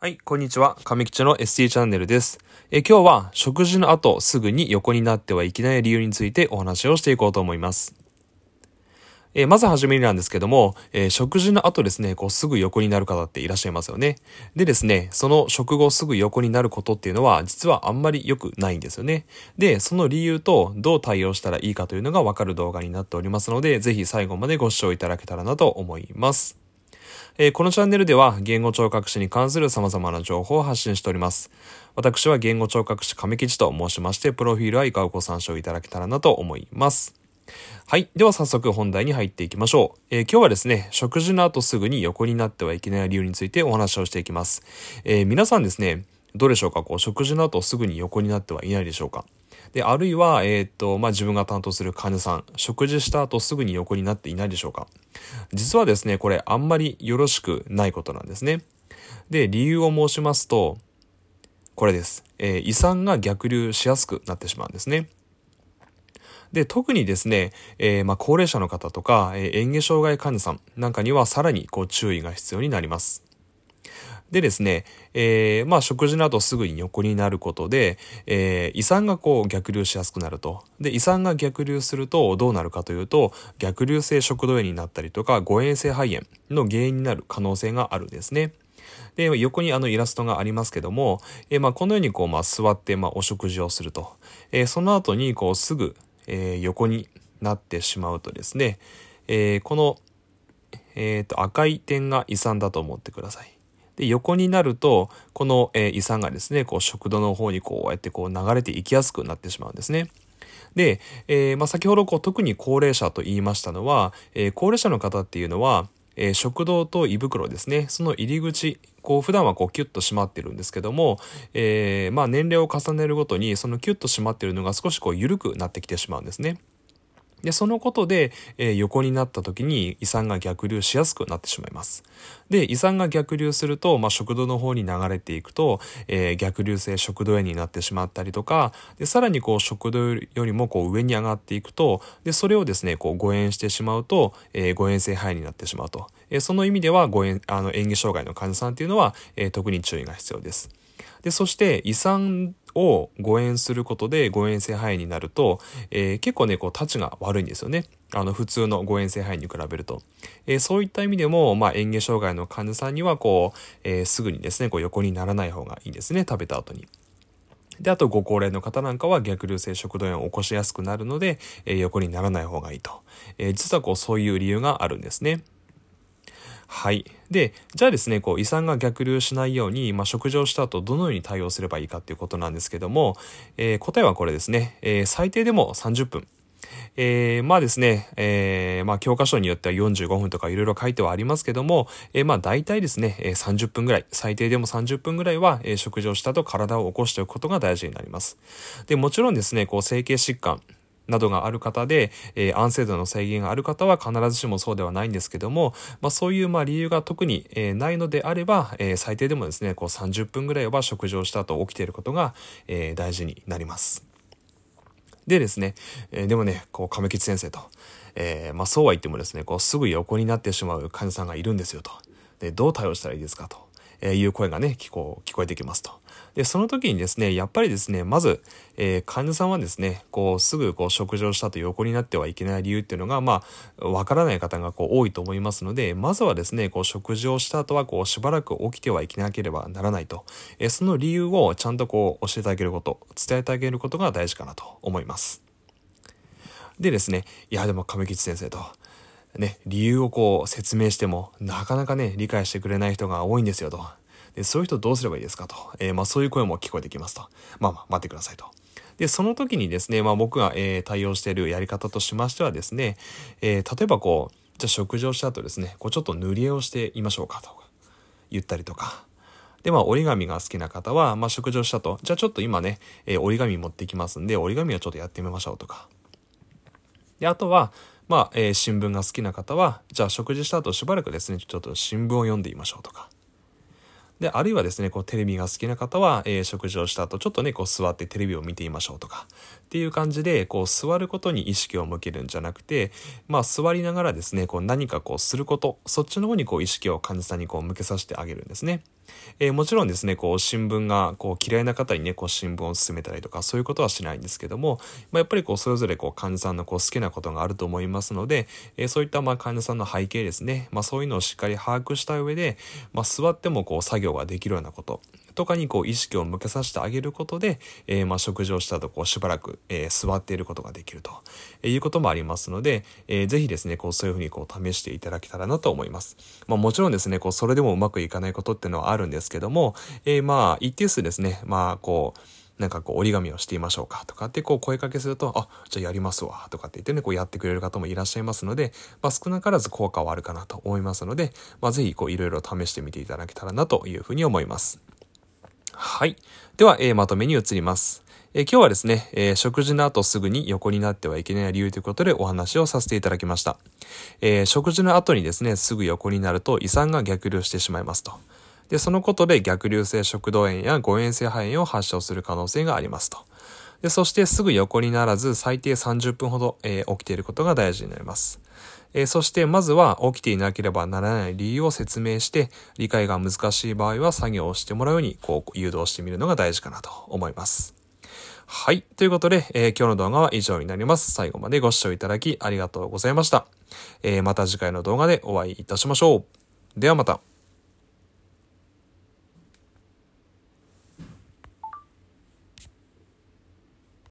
はい、こんにちは。亀吉の ST チャンネルです。今日は食事の後すぐに横になってはいけない理由についてお話をしていこうと思います。まずはじめになんですけども、食事の後ですね、すぐ横になる方っていらっしゃいますよね。でですね、その食後すぐ横になることっていうのは実はあんまり良くないんですよね。で、その理由とどう対応したらいいかというのがわかる動画になっておりますので、ぜひ最後までご視聴いただけたらなと思います。このチャンネルでは言語聴覚士に関する様々な情報を発信しております。私は言語聴覚士亀吉と申しまして、プロフィールは以下をご参照いただけたらなと思います。はい。では早速本題に入っていきましょう。今日はですね、食事の後すぐに横になってはいけない理由についてお話をしていきます。皆さんですね、どうでしょうか？食事の後すぐに横になってはいないでしょうか？で、あるいは、自分が担当する患者さん、食事した後すぐに横になっていないでしょうか？実はですね、これあんまりよろしくないことなんですね。で、理由を申しますと、これです。胃酸が逆流しやすくなってしまうんですね。で、特にですね、高齢者の方とか、嚥下障害患者さんなんかにはさらに注意が必要になります。でですね、食事の後すぐに横になることで、胃酸が逆流しやすくなると。で、胃酸が逆流するとどうなるかというと、逆流性食道炎になったりとか、誤嚥性肺炎の原因になる可能性があるんですね。で、横にイラストがありますけども、このように座って、お食事をすると。その後にすぐ、横になってしまうとですね、この、赤い点が胃酸だと思ってください。で、横になるとこの胃酸がですね、食道の方にやって流れていきやすくなってしまうんですね。で、先ほど特に高齢者と言いましたのは、高齢者の方っていうのは、食道と胃袋ですね、その入り口、普段はキュッと閉まってるんですけども、年齢を重ねるごとにそのキュッと閉まってるのが少し緩くなってきてしまうんですね。で、そのことで、横になった時に胃酸が逆流しやすくなってしまいます。で、胃酸が逆流すると、食道の方に流れていくと、逆流性食道炎になってしまったりとか、で、さらに食道よりも上に上がっていくと、で、それをですね、誤嚥してしまうと、誤嚥性肺炎になってしまうと。その意味では、嚥下障害の患者さんっていうのは、特に注意が必要です。で、そして胃酸を誤嚥することで誤嚥性肺炎になると、結構ね、タチが悪いんですよね。普通の誤嚥性肺炎に比べると。そういった意味でも、嚥下障害の患者さんには、すぐにですね、横にならない方がいいんですね、食べた後に。で、あと、ご高齢の方なんかは逆流性食道炎を起こしやすくなるので、横にならない方がいいと。実はそういう理由があるんですね。はい。で、じゃあですね、胃酸が逆流しないように、食事をした後どのように対応すればいいかということなんですけども、答えはこれですね。最低でも30分。ですね、教科書によっては45分とかいろいろ書いてはありますけども、大体ですね、30分ぐらい、最低でも30分ぐらいは、食事をした後体を起こしておくことが大事になります。で、もちろんですね、整形疾患などがある方で、安静度の制限がある方は必ずしもそうではないんですけども、そういう理由が特に、ないのであれば、最低でもですね、30分ぐらいは食事をした後起きていることが、大事になります。でですね、でもね、亀吉先生と、そうは言ってもですね、すぐ横になってしまう患者さんがいるんですよと。で、どう対応したらいいですかと。いう声がね、聞こえてきますと。で、その時にですね、やっぱりですね、まず、患者さんはですね、すぐ食事をしたと横になってはいけない理由っていうのが、わからない方が多いと思いますので、まずはですね、食事をした後は、しばらく起きてはいけなければならないと。その理由をちゃんと教えてあげること、伝えてあげることが大事かなと思います。でですね、いや、でも亀吉先生と。ね、理由を説明してもなかなかね理解してくれない人が多いんですよと。で、そういう人どうすればいいですかと、そういう声も聞こえてきますと。待ってくださいと。で、その時にですね、僕が、対応しているやり方としましてはですね、例えばじゃあ食事をした後ですね、ちょっと塗り絵をしてみましょうかと言ったりとか。で、折り紙が好きな方は、食事をした後、じゃあちょっと今ね、折り紙持ってきますんで、折り紙をちょっとやってみましょうとか。で、あとは、新聞が好きな方は、じゃあ食事した後しばらくですね、ちょっと新聞を読んでみましょうとか。で、あるいはですね、こうテレビが好きな方は、食事をした後ちょっとね、こう座ってテレビを見てみましょうとかっていう感じで、こう座ることに意識を向けるんじゃなくて、まあ座りながらですね、こう何かこうすること、そっちの方にこう意識を患者さんにこう向けさせてあげるんですね。もちろんですね、こう新聞がこう嫌いな方にね、こう新聞を勧めたりとかそういうことはしないんですけども、まあ、やっぱりこうそれぞれこう患者さんのこう好きなことがあると思いますので、そういったまあ患者さんの背景ですね、まあ、そういうのをしっかり把握した上で、まあ、座ってもこう作業ができるようなこととかにこう意識を向けさせてあげることで、まあ食事をした後こうしばらく座っていることができるということもありますので、ぜひですねこうそういうふうにこう試していただけたらなと思います。まあ、もちろんですねこうそれでもうまくいかないことっていうのはあるんですけども、まあ一定数ですね、まあこうなんかこう折り紙をしてみましょうかとかってこう声かけすると、あ、じゃあやりますわとかって言ってね、こうやってくれる方もいらっしゃいますので、まあ、少なからず効果はあるかなと思いますので、まあ、ぜひこういろいろ試してみていただけたらなというふうに思います。はい。では、まとめに移ります。今日はですね、食事の後すぐに横になってはいけない理由ということでお話をさせていただきました。食事の後にですね、すぐ横になると胃酸が逆流してしまいますと。で、そのことで逆流性食道炎や誤嚥性肺炎を発症する可能性がありますと。で、そしてすぐ横にならず最低30分ほど、起きていることが大事になります。そしてまずは起きていなければならない理由を説明して理解が難しい場合は作業をしてもらうようにこう誘導してみるのが大事かなと思います。はい、ということで、今日の動画は以上になります。最後までご視聴いただきありがとうございました。また次回の動画でお会いいたしましょう。ではまた。